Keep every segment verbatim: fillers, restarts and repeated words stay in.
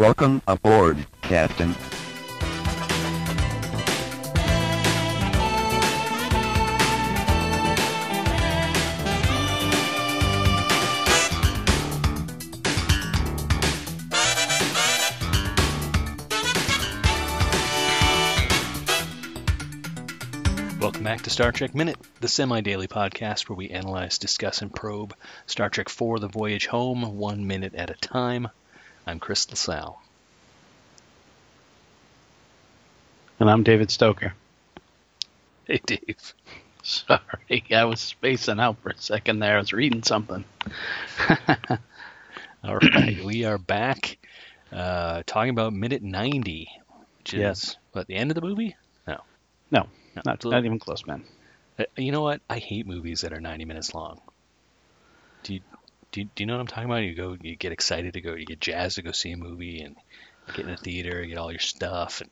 Welcome aboard, Captain. Welcome back to Star Trek Minute, the semi-daily podcast where we analyze, discuss, and probe Star Trek four The Voyage Home, one minute at a time. I'm Crystal LaSalle. And I'm David Stoker. Hey, Dave. Sorry, I was spacing out for a second there. I was reading something. All right, we are back uh, talking about minute ninety, which yes. is, what, the end of the movie? No. No. No, not, not even close, man. You know what? I hate movies that are ninety minutes long. Do you do you, do you know what I'm talking about? You go, you get excited to go, you get jazzed to go see a movie, and get in the theater, get all your stuff, and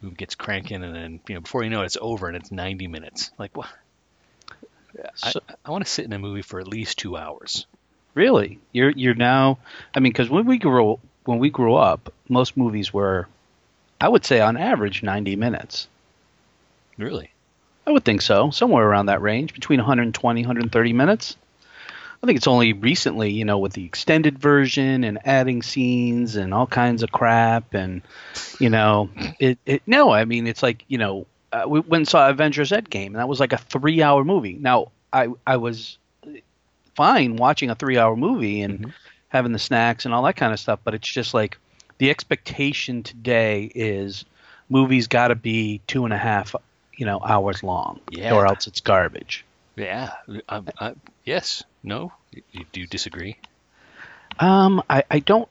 the movie gets cranking, and then you know before you know it, it's over, and it's ninety minutes. Like what? So, I, I want to sit in a movie for at least two hours. Really? You're you're now? I mean, because when we grew when we grew up, most movies were, I would say, on average, ninety minutes. Really? I would think so. Somewhere around that range, between one hundred twenty, one hundred thirty minutes. I think it's only recently, you know, with the extended version and adding scenes and all kinds of crap and, you know, it. it no, I mean, it's like, you know, uh, we went and saw Avengers: Endgame, and that was like a three-hour movie. Now, I, I was fine watching a three-hour movie and mm-hmm. having the snacks and all that kind of stuff, but it's just like the expectation today is movies got to be two and a half hours. You know, hours long, yeah. Or else it's garbage. Yeah. I, I, yes. No. You, you disagree? Um, I, I don't.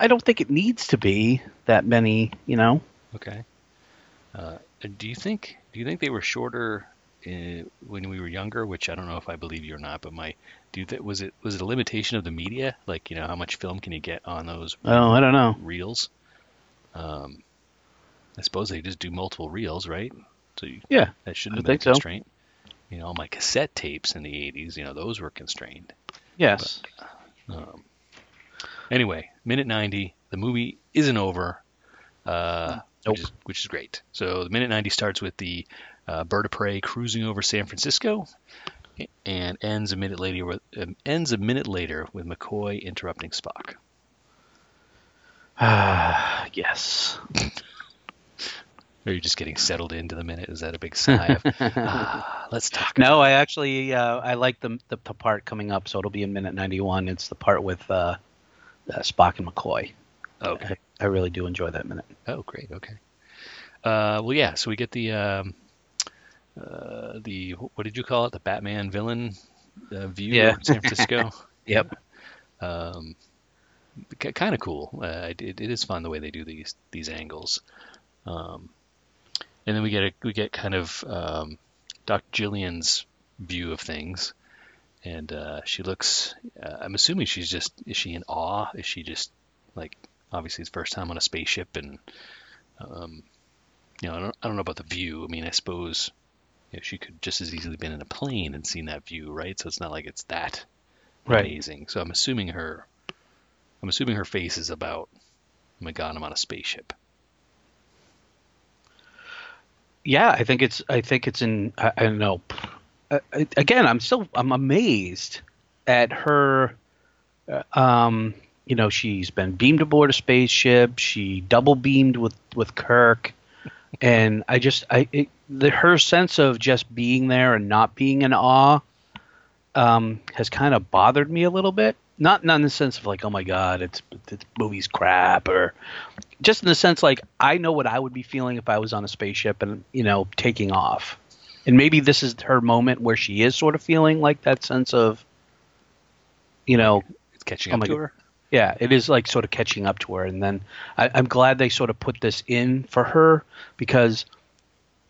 I don't think it needs to be that many. You know. Okay. Uh, do you think? Do you think they were shorter in, when we were younger? Which I don't know if I believe you or not. But my, do you th- was it was it a limitation of the media? Like, you know, how much film can you get on those? Oh, I don't know. Reels. Um, I suppose they just do multiple reels, right? So you, yeah, that shouldn't have been a constraint. So. You know, my cassette tapes in the eighties, you know, those were constrained. Yes. But, um, anyway, minute ninety, the movie isn't over, uh, nope. which, is, which is great. So the minute ninety starts with the uh, bird of prey cruising over San Francisco, and ends a minute later with um, ends a minute later with McCoy interrupting Spock. Ah, uh, yes. Or you're just getting settled into the minute? Is that a big sigh of, ah, let's talk about No, I actually, uh, I like the, the the part coming up, so it'll be in minute ninety-one. It's the part with uh, uh, Spock and McCoy. Okay. I, I really do enjoy that minute. Oh, great. Okay. Uh, well, yeah, so we get the, um, uh, the what did you call it? The Batman villain uh, view yeah. of San Francisco? Yep. Um, c- kind of cool. Uh, it, it is fun the way they do these, these angles. Um. And then we get a, we get kind of um, Doctor Jillian's view of things, and uh, she looks. Uh, I'm assuming she's just is she in awe? Is she just like obviously it's first time on a spaceship, and um, you know I don't I don't know about the view. I mean I suppose you know, she could just as easily been in a plane and seen that view, right? So it's not like it's that right. amazing. So I'm assuming her I'm assuming her face is about oh my God, I'm on a spaceship. Yeah, I think it's. I think it's in. I, I don't know. Uh, again, I'm still. I'm amazed at her. Uh, um, you know, she's been beamed aboard a spaceship. She double beamed with, with Kirk, and I just. I it, the, her sense of just being there and not being in awe, um, has kind of bothered me a little bit. Not not in the sense of like, oh my God, it's this movie's crap, or just in the sense like I know what I would be feeling if I was on a spaceship and you know taking off, and maybe this is her moment where she is sort of feeling like that sense of, you know, it's catching oh up to God. her. Yeah, it is like sort of catching up to her, and then I, I'm glad they sort of put this in for her because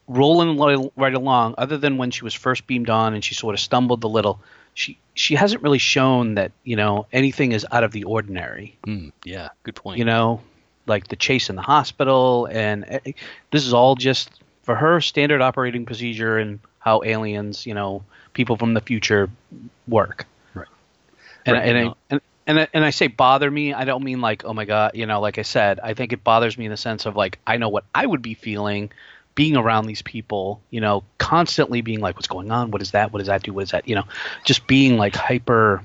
rolling right along, other than when she was first beamed on and she sort of stumbled a little. She she hasn't really shown that, you know, anything is out of the ordinary. Mm, yeah, good point. You know, like the chase in the hospital, and uh, this is all just, for her, standard operating procedure and how aliens, you know, people from the future work. Right. And, right, and, you know, I, and And and I say bother me, I don't mean like, oh my God, you know, like I said, I think it bothers me in the sense of like, I know what I would be feeling being around these people, you know, constantly being like, what's going on? What is that? What does that do? What is that? You know, just being like hyper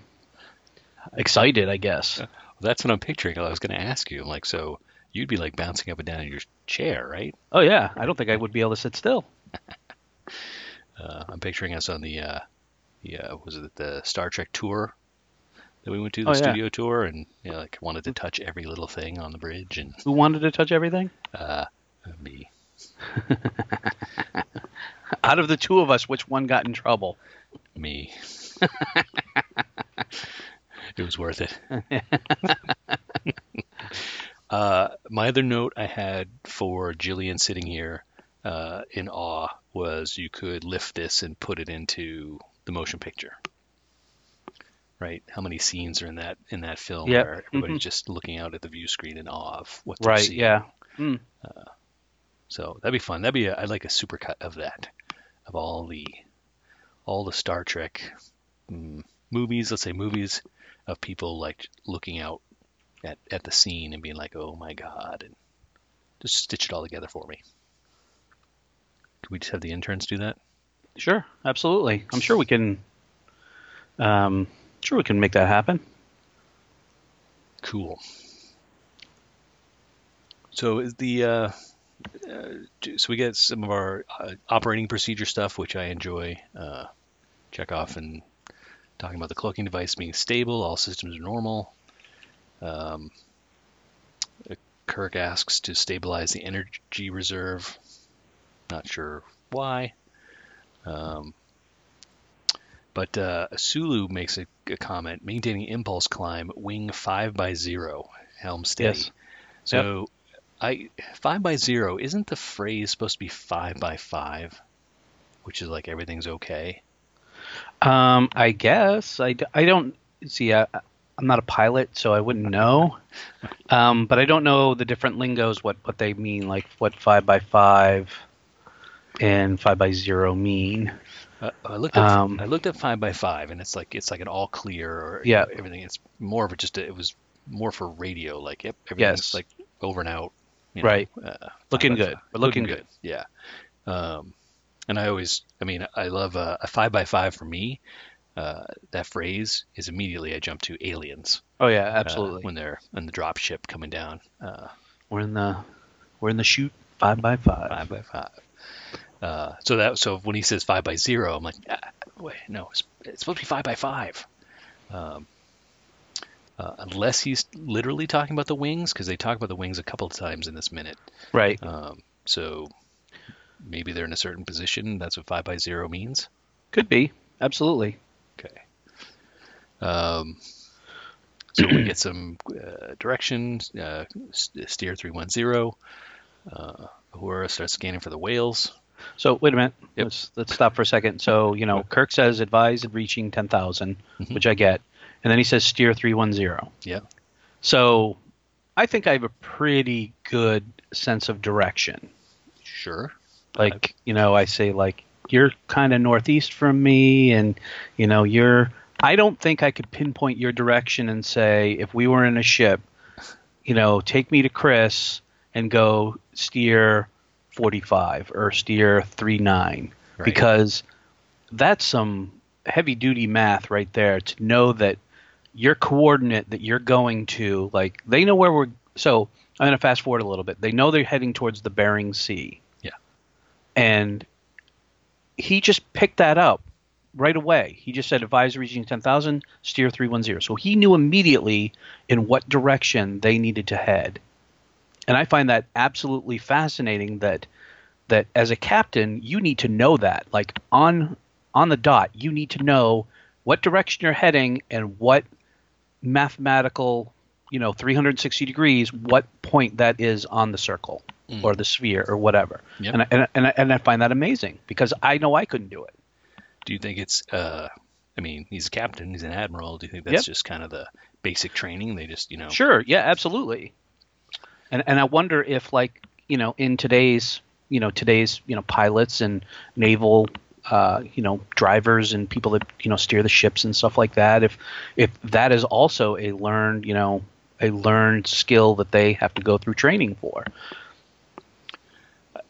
excited, I guess. Yeah. Well, that's what I'm picturing. I was going to ask you, like, so you'd be like bouncing up and down in your chair, right? Oh, yeah. I don't think I would be able to sit still. uh, I'm picturing us on the, uh, yeah, was it the Star Trek tour? That we went to the oh, studio yeah. tour and you know, like wanted to touch every little thing on the bridge. And who wanted to touch everything? Uh, me. Out of the two of us, which one got in trouble? Me. It was worth it. uh, my other note I had for Jillian sitting here uh, in awe was you could lift this and put it into the motion picture. Right, how many scenes are in that in that film yep. where everybody's mm-hmm. just looking out at the view screen in awe of what they're right, seeing. Right, yeah. Mm. Uh, so that'd be fun. That'd be a, I'd like a supercut of that, of all the all the Star Trek mm, movies. Let's say movies of people like looking out at, at the scene and being like, "Oh my God!" and just stitch it all together for me. Could we just have the interns do that? Sure, absolutely. I'm sure we can. Um, Sure, we can make that happen. Cool. So is the uh, uh, so we get some of our uh, operating procedure stuff, which I enjoy. Uh, check off and talking about the cloaking device being stable. All systems are normal. Um, Kirk asks to stabilize the energy reserve. Not sure why. Um, But uh, Sulu makes a, a comment, maintaining impulse climb, wing five by zero, helm steady. Yes. So yep. I five by zero, isn't the phrase supposed to be five by five, which is like everything's okay? Um, I guess. I, I don't see, I, I'm not a pilot, so I wouldn't know. um, but I don't know the different lingos, what, what they mean, like what five by five and five by zero mean. Uh, I looked at um, I looked at five by five, and it's like it's like an all clear or yeah. you know, everything. It's more of a just a, it was more for radio, like yep, everything's yes. like over and out, you know, right? Uh, looking good, five. but looking, looking good, good. yeah. Um, and I always, I mean, I love uh, a five by five for me. Uh, that phrase is immediately I jump to aliens. Oh yeah, absolutely. Uh, when they're in the drop ship coming down, uh, we're in the we're in the chute five by five. Five by five. Uh, so that so when he says five by zero, I'm like, ah, wait, no, it's, it's supposed to be five by five, um, uh, unless he's literally talking about the wings, because they talk about the wings a couple of times in this minute, right? Um, so maybe they're in a certain position. That's what five by zero means. Could be, absolutely. Okay. Um, so we get some uh, directions. Uh, steer three one zero. Uhura starts scanning for the whales. So wait a minute. Yep. Let's let's stop for a second. So you know, Kirk says advised reaching ten thousand, mm-hmm. which I get, and then he says steer three one zero. Yeah. So I think I have a pretty good sense of direction. Sure. Like I've... you know, I say like you're kind of northeast from me, and you know you're. I don't think I could pinpoint your direction and say if we were in a ship, you know, take me to Chris and go steer forty-five or steer three nine, right? Because that's some heavy duty math right there to know that your coordinate that you're going to, like they know where we're. So I'm going to fast forward a little bit. They know they're heading towards the Bering Sea. Yeah. And he just picked that up right away. He just said advisory reaching ten thousand, steer three one zero. So he knew immediately in what direction they needed to head. And I find that absolutely fascinating that that as a captain, you need to know that. Like on on the dot, you need to know what direction you're heading and what mathematical, you know, three hundred sixty degrees, what point that is on the circle mm. or the sphere or whatever. Yep. And, I, and, I, and, I, and I find that amazing because I know I couldn't do it. Do you think it's uh, – I mean, he's a captain. He's an admiral. Do you think that's yep. just kind of the basic training? They just, you know – Sure. Yeah, absolutely. And and I wonder if, like, you know, in today's, you know, today's, you know, pilots and naval uh, you know, drivers and people that, you know, steer the ships and stuff like that. If if that is also a learned, you know, a learned skill that they have to go through training for.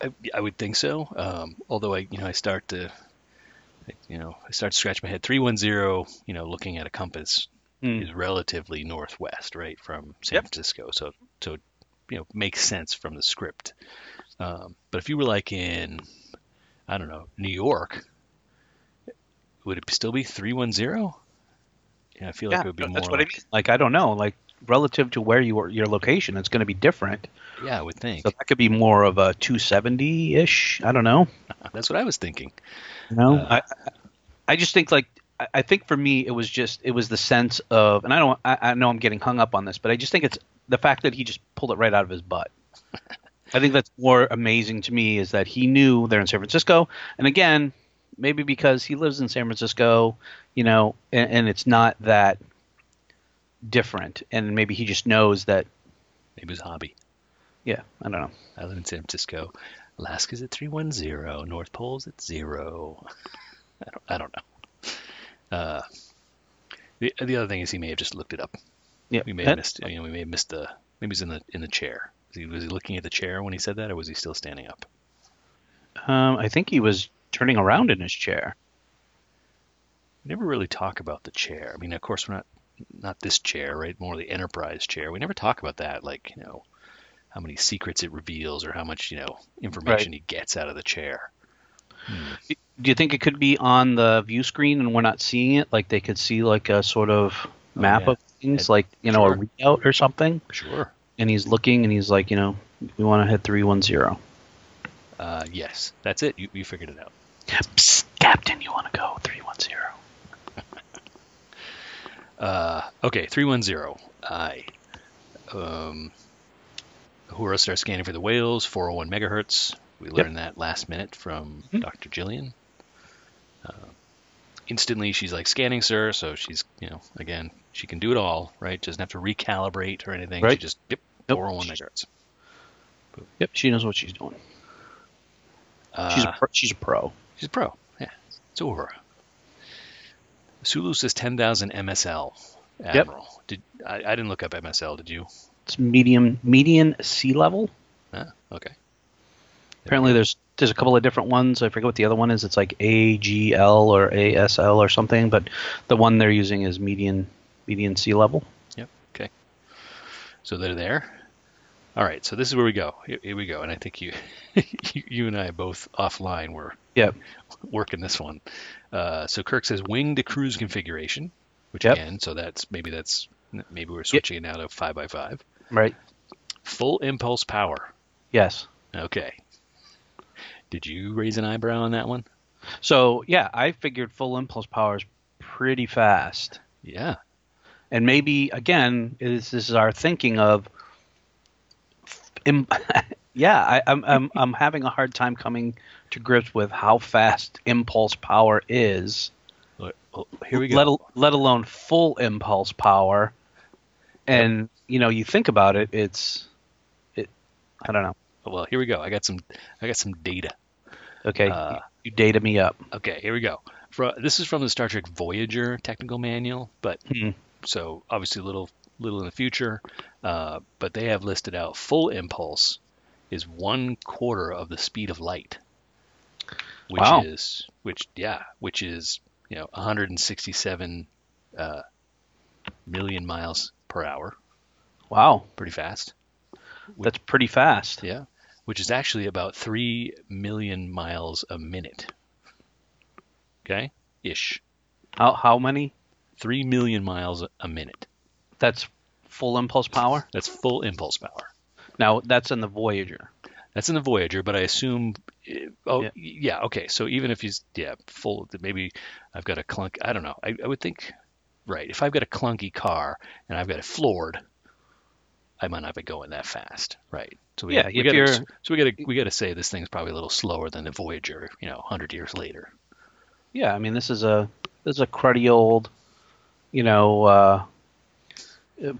I, I would think so. Um, although I, you know, I start to, you know, I start to scratch my head. three one zero, you know, looking at a compass mm. is relatively northwest, right, from San yep. Francisco. So, so, you know, makes sense from the script. Um, but if you were like in, I don't know, New York, would it still be three one zero? Yeah, I feel yeah, like it would be that's more. That's what like, I mean. Like, I don't know, like relative to where you are, your location, it's going to be different. Yeah, I would think. So that could be more of a two seventy ish. I don't know. That's what I was thinking. No, uh, I, I just think like I think for me it was just it was the sense of, and I don't I, I know I'm getting hung up on this, but I just think it's the fact that he just pulled it right out of his butt. I think that's more amazing to me is that he knew they're in San Francisco. And again, maybe because he lives in San Francisco, you know, and, and it's not that different. And maybe he just knows that. Maybe his hobby. Yeah, I don't know. I live in San Francisco. Alaska's at three one zero. North Pole's at zero. I don't, I don't know. Uh, the the other thing is he may have just looked it up. Yeah, we may have missed. You know, we may have missed the. Maybe he's in the in the chair. Was he, was he looking at the chair when he said that, or was he still standing up? Um, I think he was turning around in his chair. We never really talk about the chair. I mean, of course, we're not not this chair, right? More the Enterprise chair. We never talk about that, like, you know, how many secrets it reveals or how much, you know, information right. he gets out of the chair. Hmm. Do you think it could be on the view screen and we're not seeing it? Like they could see like a sort of map oh, yeah. of things, Head, like, you know, sure. a readout or something? Sure. And he's looking, and he's like, you know, we want to hit three one zero. Uh, yes, that's it. You, you figured it out. Psst, Captain, you want to go three one zero. uh, okay, three one zero. I. Um, Uhura starts scanning for the whales, four oh one megahertz. We learned yep. that last minute from mm-hmm. Doctor Jillian. Uh, instantly, she's like, scanning, sir. So she's, you know, again, she can do it all, right? Doesn't have to recalibrate or anything. Right. She just, yep. four oh one megahertz. Yep, she knows what she's doing. Uh, she's, a pro, she's a pro. She's a pro, yeah. It's over. Sulu says ten thousand M S L, Admiral. Yep. Did, I, I didn't look up M S L, did you? It's medium, median sea level. Ah, okay. Apparently there's there's a couple of different ones. I forget what the other one is. It's like A G L or A S L or something, but the one they're using is median median sea level. Yep, okay. So they're there. All right, so this is where we go. Here, here we go, and I think you, you and I both offline were yep. working this one. Uh, so Kirk says wing to cruise configuration, which yep. again, so that's maybe that's maybe we're switching yep. it out of five by five, right? Full impulse power. Yes. Okay. Did you raise an eyebrow on that one? So yeah, I figured full impulse power is pretty fast. Yeah, and maybe again, is this is our thinking of. Yeah, I, I'm I'm I'm having a hard time coming to grips with how fast impulse power is. Well, here we go. Let, al- let alone full impulse power, and yep. you know, you think about it, it's it. I don't know. Well, here we go. I got some I got some data. Okay, uh, you, you data me up. Okay, here we go. For, this is from the Star Trek Voyager technical manual, but mm-hmm. so obviously a little. little in the future, uh, but they have listed out full impulse is one quarter of the speed of light, which wow. is, which, yeah, which is, you know, one hundred sixty-seven uh, million miles per hour. Wow. Pretty fast. Which, that's pretty fast. Yeah. Which is actually about three million miles a minute. Okay. Ish. How, how many? Three million miles a minute. That's full impulse power? That's full impulse power. Now, that's in the Voyager. That's in the Voyager, but I assume... Oh, yeah, yeah okay. So even if he's... Yeah, full... Maybe I've got a clunk... I don't know. I, I would think... Right. If I've got a clunky car and I've got it floored, I might not be going that fast. Right. So we, yeah, we if gotta, you're... So we got to we gotta say this thing's probably a little slower than the Voyager, you know, one hundred years later. Yeah, I mean, this is a, this is a cruddy old, you know... Uh,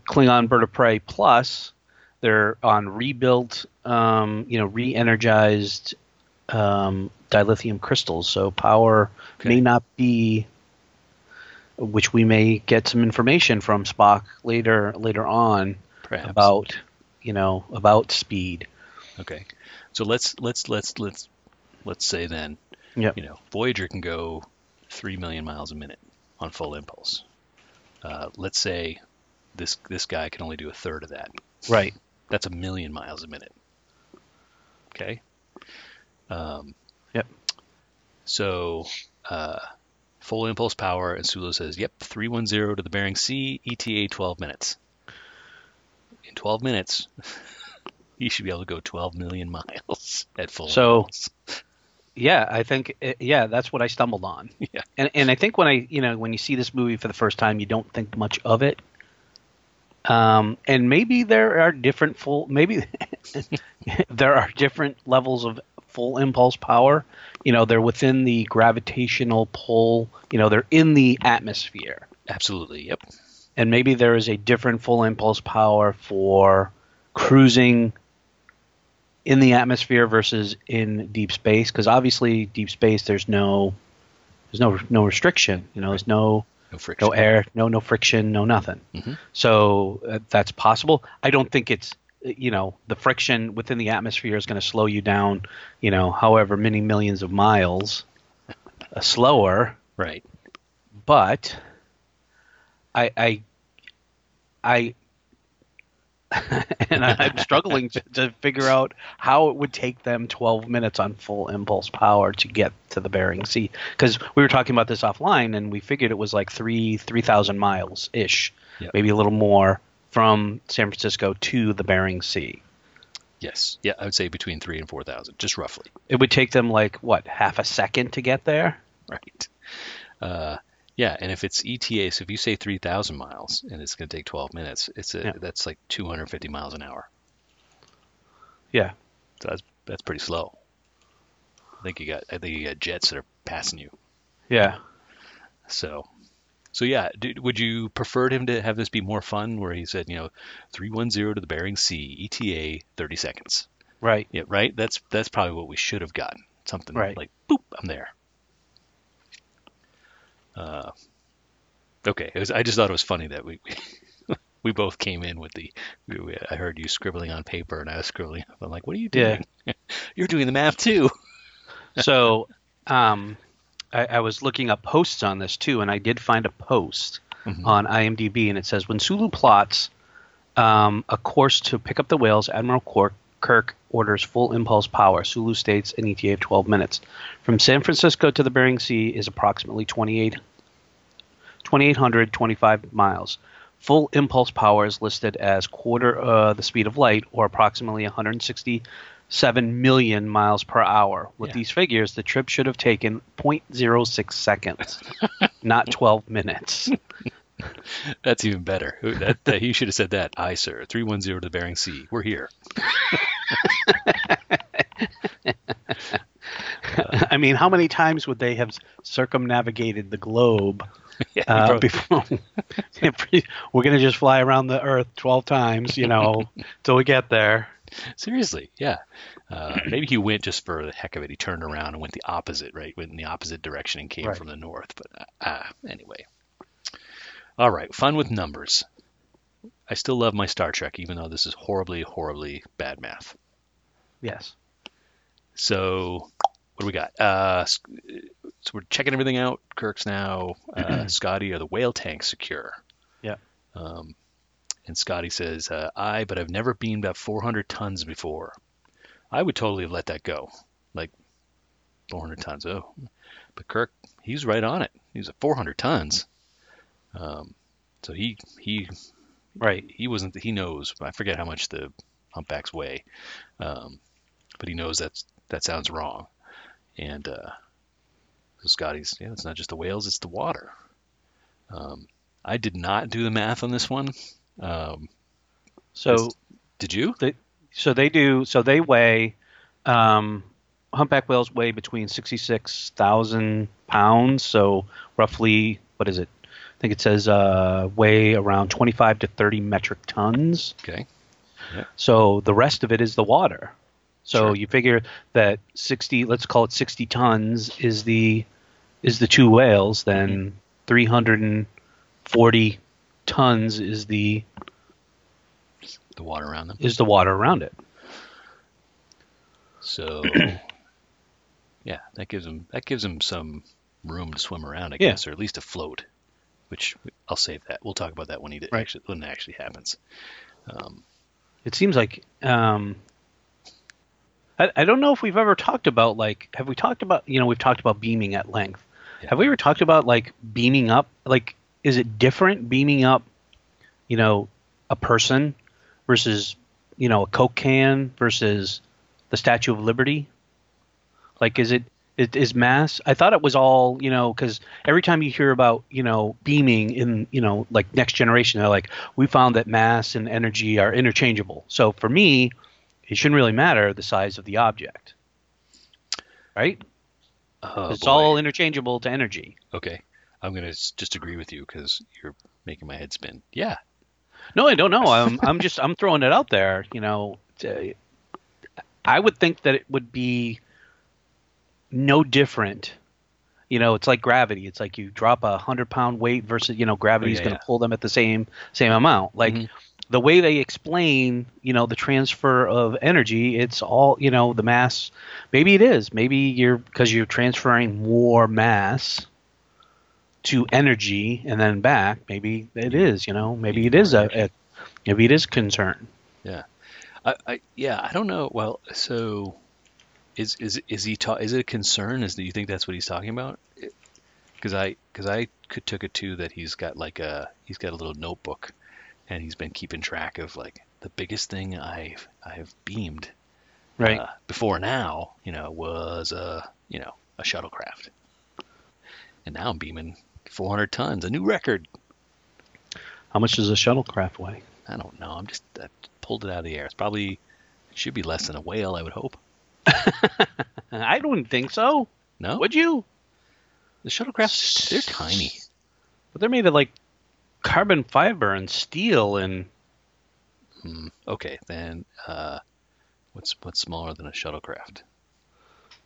Klingon bird of prey, plus they're on rebuilt, um, you know, re-energized um, dilithium crystals. So power okay. may not be, which we may get some information from Spock later later on Perhaps. about, you know, about speed. Okay, so let's let's let's let's let's say then, yep. you know, Voyager can go three million miles a minute on full impulse. Uh, let's say this this guy can only do a third of that. Right. That's a million miles a minute. Okay. Um, yep. So uh, full impulse power, and Sulu says, "Yep, three one zero to the Bering Sea, E T A twelve minutes." In twelve minutes. You should be able to go twelve million miles at full. So, miles. yeah, I think, it, yeah, that's what I stumbled on. Yeah. And and I think when I, you know, when you see this movie for the first time, you don't think much of it. Um, and maybe there are different full, maybe there are different levels of full impulse power. You know, they're within the gravitational pull. You know, they're in the atmosphere. Absolutely. Yep. And maybe there is a different full impulse power for cruising in the atmosphere versus in deep space, because obviously deep space there's no there's no no restriction, you know, there's no no, friction. no air, no no friction, no nothing. Mm-hmm. So uh, that's possible. I don't think it's, you know, the friction within the atmosphere is going to slow you down, you know, however many millions of miles uh, slower. Right. But I I I. and I'm struggling to, to figure out how it would take them twelve minutes on full impulse power to get to the Bering Sea, because we were talking about this offline and we figured it was like three three thousand miles ish, yep. maybe a little more from San Francisco to the Bering Sea. Yes, yeah, I would say between three and four thousand, just roughly. It would take them like what, half a second to get there, right? Uh, yeah, and if it's E T A, so if you say three thousand miles and it's going to take twelve minutes, it's a, yeah. that's like two hundred fifty miles an hour. Yeah, so that's that's pretty slow. I think you got I think you got jets that are passing you. Yeah. So, so yeah, did, would you prefer him to have this be more fun, where he said, you know, three one zero to the Bering Sea, E T A thirty seconds. Right. Yeah. Right. That's that's probably what we should have gotten. Something right. like boop, I'm there. Uh, okay. It was, I just thought it was funny that we, we, we both came in with the, we, we, I heard you scribbling on paper and I was scribbling. I'm like, what are you doing? Yeah. You're doing the math too. So, um, I, I was looking up posts on this too, and I did find a post mm-hmm. on I M D B, and it says, when Sulu plots, um, a course to pick up the whales, Admiral Quark, Kirk orders full impulse power. Sulu states an E T A of twelve minutes. From San Francisco to the Bering Sea is approximately twenty-eight, twenty-eight twenty-five miles. Full impulse power is listed as quarter uh, the speed of light, or approximately one hundred sixty-seven million miles per hour. With yeah. these figures, the trip should have taken zero point zero six seconds, not twelve minutes. That's even better. That, that he should have said that. Aye, sir. three one zero to the Bering Sea. We're here. uh, I mean, how many times would they have circumnavigated the globe yeah, uh, before? We're going to just fly around the Earth twelve times, you know, till we get there. Seriously, yeah. Uh, maybe he went just for the heck of it. He turned around and went the opposite, right? Went in the opposite direction and came right. from the north. But uh, anyway. All right, fun with numbers. I still love my Star Trek, even though this is horribly, horribly bad math. Yes. So what do we got? Uh, so we're checking everything out. Kirk's now. Uh, Scotty, are the whale tanks secure? Yeah. Um, and Scotty says, uh, I, but I've never beamed up four hundred tons before. I would totally have let that go. Like, four hundred tons, oh. But Kirk, he's right on it. He's at four hundred tons. Um, so he, he, right. He wasn't, he knows, I forget how much the humpbacks weigh. Um, but he knows that's, that sounds wrong. And, uh, so Scotty's, yeah, it's not just the whales, it's the water. Um, I did not do the math on this one. Um, so did you? They, so they do, so they weigh, um, humpback whales weigh between sixty-six thousand pounds. So roughly, what is it? I think it says uh, weigh around twenty-five to thirty metric tons. Okay. Yep. So the rest of it is the water. So sure. you figure that sixty, let's call it sixty tons, is the is the two whales. Then mm-hmm. three hundred and forty tons is the the water around them. Is the water around it? So, yeah, that gives them that gives them some room to swim around, I yeah. guess, or at least to float. Which I'll save that. We'll talk about that when it right. actually when it actually happens. Um, it seems like um, I, I don't know if we've ever talked about like have we talked about you know we've talked about beaming at length. Yeah. Have we ever talked about like beaming up? Like, is it different beaming up, you know, a person versus you know a Coke can versus the Statue of Liberty? Like, is it? Is mass? I thought it was all, you know, because every time you hear about, you know, beaming in, you know, like Next Generation, they're like, we found that mass and energy are interchangeable. So for me, it shouldn't really matter the size of the object, right? Oh, it's boy. all interchangeable to energy. Okay. I'm going to just agree with you because you're making my head spin. Yeah. No, I don't know. I'm, I'm just, I'm throwing it out there, you know. To, I would think that it would be no different. You know, it's like gravity. It's like you drop a hundred pound weight versus, you know, gravity is going to pull them at the same same amount. Like mm-hmm. the way they explain, you know, the transfer of energy, it's all, you know, the mass. Maybe it is. Maybe you're because you're transferring more mass to energy and then back. Maybe it is. You know, maybe it is a, a maybe it is concern. Yeah, I, I yeah, I don't know. Well, so. Is is is he ta- is it a concern? Is do you think that's what he's talking about? Because I because I could took it too that he's got like a he's got a little notebook, and he's been keeping track of like the biggest thing I've I've beamed, right? Uh, before now, you know, was a you know a shuttlecraft, and now I'm beaming four hundred tons, a new record. How much does a shuttlecraft weigh? I don't know. I'm just I pulled it out of the air. It's probably it should be less than a whale, I would hope. I don't think so. No? Would you? The shuttlecrafts, they're tiny. But they're made of, like, carbon fiber and steel and... Hmm. Okay, then uh, what's what's smaller than a shuttlecraft?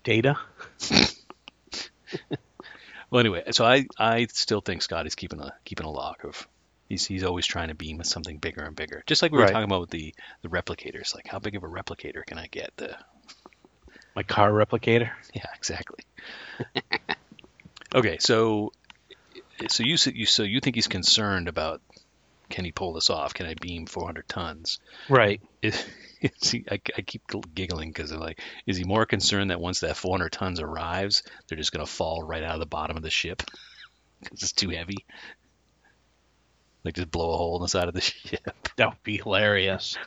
Data? Well, anyway, so I, I still think Scott is keeping a keeping a log of... He's, he's always trying to beam at something bigger and bigger. Just like we were right. talking about with the, the replicators. Like, how big of a replicator can I get? The... My car replicator? Yeah, exactly. Okay, so so you so you think he's concerned about can he pull this off? Can I beam four hundred tons? Right. Is, is he, I, I keep giggling because I'm like, is he more concerned that once that four hundred tons arrives, they're just going to fall right out of the bottom of the ship because it's too heavy? Like just blow a hole in the side of the ship. That would be hilarious.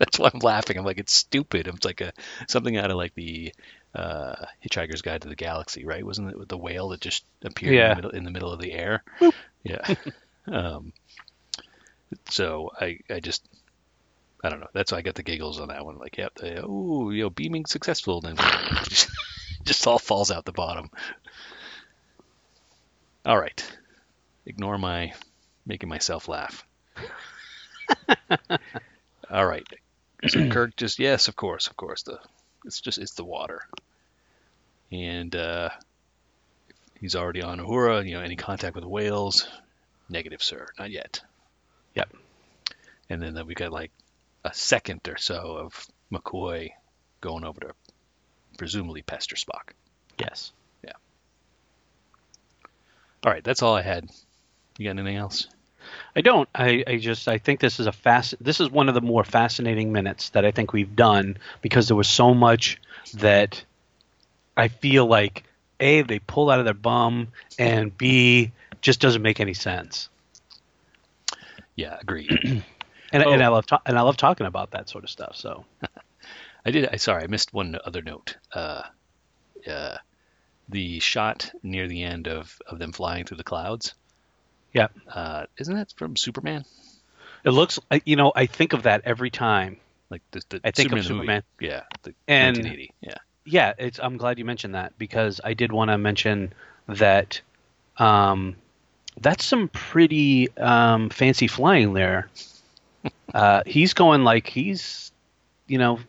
That's why I'm laughing. I'm like, it's stupid. It's like a something out of like the uh, Hitchhiker's Guide to the Galaxy, right? Wasn't it the whale that just appeared yeah. in, the middle, in the middle of the air? Boop. Yeah. um, so I, I just, I don't know. That's why I got the giggles on that one. Like, yep, yeah, oh, you know, beaming successful, and then just, just all falls out the bottom. All right, ignore my. Making myself laugh. All right. So Kirk just, yes, of course, of course. The It's just, it's the water. And uh, he's already on Uhura. You know, any contact with whales? Negative, sir. Not yet. Yep. And then, then we got like a second or so of McCoy going over to presumably pester Spock. Yes. Yeah. All right. That's all I had. You got anything else? I don't. I, I just I think this is a fast. This is one of the more fascinating minutes that I think we've done because there was so much that I feel like A, they pull out of their bum, and B, just doesn't make any sense. Yeah, agreed. and oh. and I love ta- and I love talking about that sort of stuff. So I did. I sorry, I missed one other note. Uh, uh, the shot near the end of, of them flying through the clouds. Yeah, uh, isn't that from Superman? It looks, you know, I think of that every time. Like the, the I think Superman of Superman. Movie. Yeah, the and nineteen eighty. Yeah, yeah. It's. I'm glad you mentioned that because I did want to mention that. Um, that's some pretty um, fancy flying there. uh, he's going like he's, you know,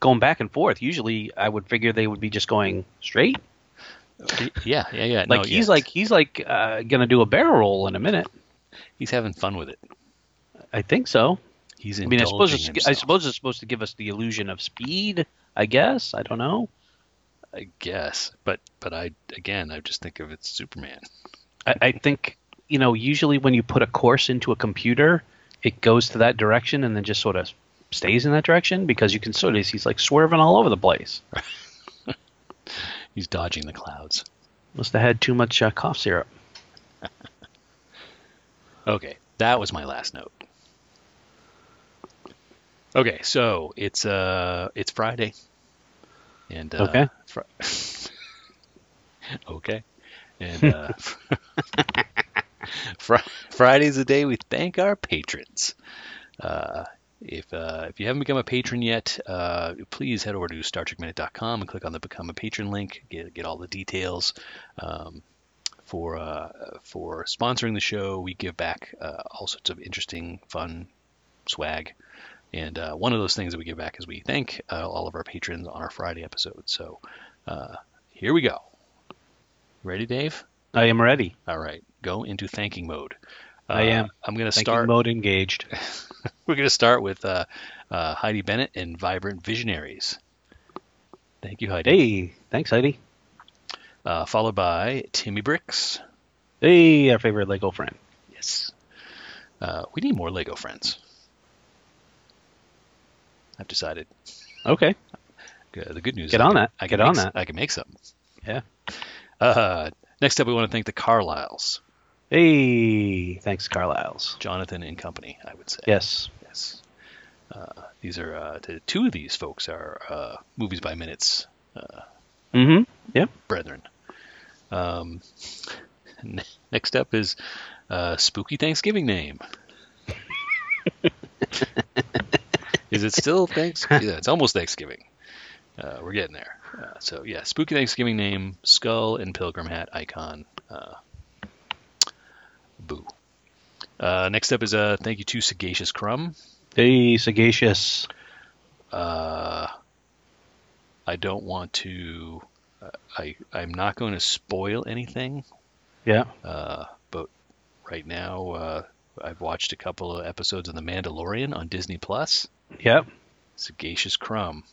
going back and forth. Usually I would figure they would be just going straight. Yeah, yeah, yeah. Like no, he's yeah. like he's like uh, gonna do a barrel roll in a minute. He's having fun with it. I think so. He's indulging I mean, I suppose it's, himself. I suppose it's supposed to give us the illusion of speed. I guess I don't know. I guess, but but I again I just think of it as Superman. I, I think you know usually when you put a course into a computer, it goes to that direction and then just sort of stays in that direction because you can sort of he's like swerving all over the place. He's dodging the clouds. Must have had too much uh, cough syrup. Okay, that was my last note. Okay, so it's uh it's Friday. And uh, okay. Fr- okay. And uh, fr- Friday's the day we thank our patrons. Uh, if uh, if you haven't become a patron yet, uh, please head over to Star Trek Minute dot com and click on the Become a Patron link. Get get all the details. Um, for uh, for sponsoring the show, we give back uh, all sorts of interesting, fun swag. And uh, one of those things that we give back is we thank uh, all of our patrons on our Friday episode. So uh, here we go. Ready, Dave? I am ready. All right. Go into thanking mode. Uh, I am. I'm going to start. Thanking mode engaged. We're going to start with uh, uh, Heidi Bennett and Vibrant Visionaries. Thank you, Heidi. Hey, thanks, Heidi. Uh, followed by Timmy Bricks. Hey, our favorite Lego friend. Yes. Uh, we need more Lego friends. I've decided. Okay. The good news. Get on that. I get on that. I can make some. Yeah. Uh, next up, we want to thank the Carlisles. Hey, thanks, Carlisles. Jonathan and company, I would say. Yes. Yes. Uh, these are uh, two of these folks are uh, Movies by Minutes. Uh, mm-hmm. Yeah. Brethren. Um. Next up is uh, Spooky Thanksgiving Name. Is it still Thanksgiving? Yeah, it's almost Thanksgiving. Uh, we're getting there. Uh, so, yeah, Spooky Thanksgiving Name, Skull and Pilgrim Hat Icon. Uh, boo. Uh, next up is a uh, thank you to Sagacious Crumb. Hey, Sagacious. Uh, I don't want to... Uh, I, I'm not going to spoil anything. Yeah. Uh, but right now, uh, I've watched a couple of episodes of The Mandalorian on Disney Plus. Yep. Sagacious Crumb.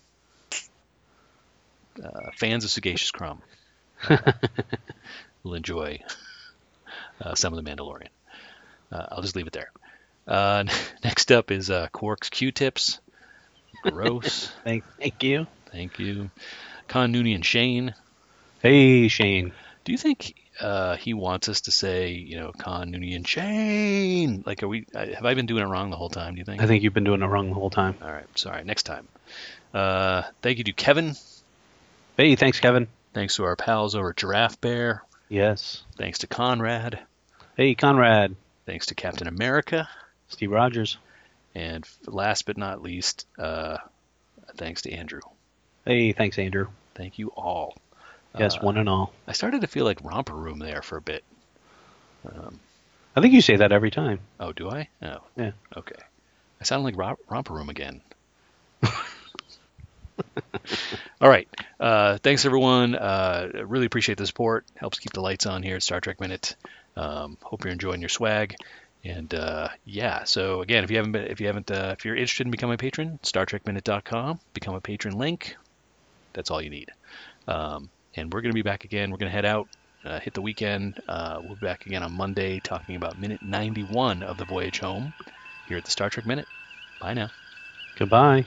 Uh, fans of Sagacious Crumb uh, will enjoy uh, some of The Mandalorian. Uh, I'll just leave it there. Uh, next up is uh, Quark's Q-Tips. Gross. thank, thank you. Thank you. Khan Noonie and Shane. Hey, Shane. Do you think uh, he wants us to say, you know, Khan Noonie and Shane? Like, are we? Have I been doing it wrong the whole time? Do you think? I think you've been doing it wrong the whole time. All right, sorry. Next time. Uh, thank you to Kevin. Hey, thanks, Kevin. Thanks to our pals over at Giraffe Bear. Yes. Thanks to Conrad. Hey, Conrad. Thanks to Captain America. Steve Rogers. And last but not least, uh, thanks to Andrew. Hey, thanks, Andrew. Thank you all. Yes, uh, one and all. I started to feel like Romper Room there for a bit. Um, I think you say that every time. Oh, do I? Oh. Yeah. Okay. I sound like Rom- Romper Room again. All right. Uh, thanks, everyone. Uh, really appreciate the support. Helps keep the lights on here at Star Trek Minute. Um, hope you're enjoying your swag. And uh, yeah, so again, if you haven't been, if you haven't, uh, if you're interested in becoming a patron, Star Trek Minute dot com, become a patron link. That's all you need. Um, And we're going to be back again. We're going to head out, uh, hit the weekend. Uh, we'll be back again on Monday talking about minute ninety-one of The Voyage Home here at the Star Trek Minute. Bye now. Goodbye.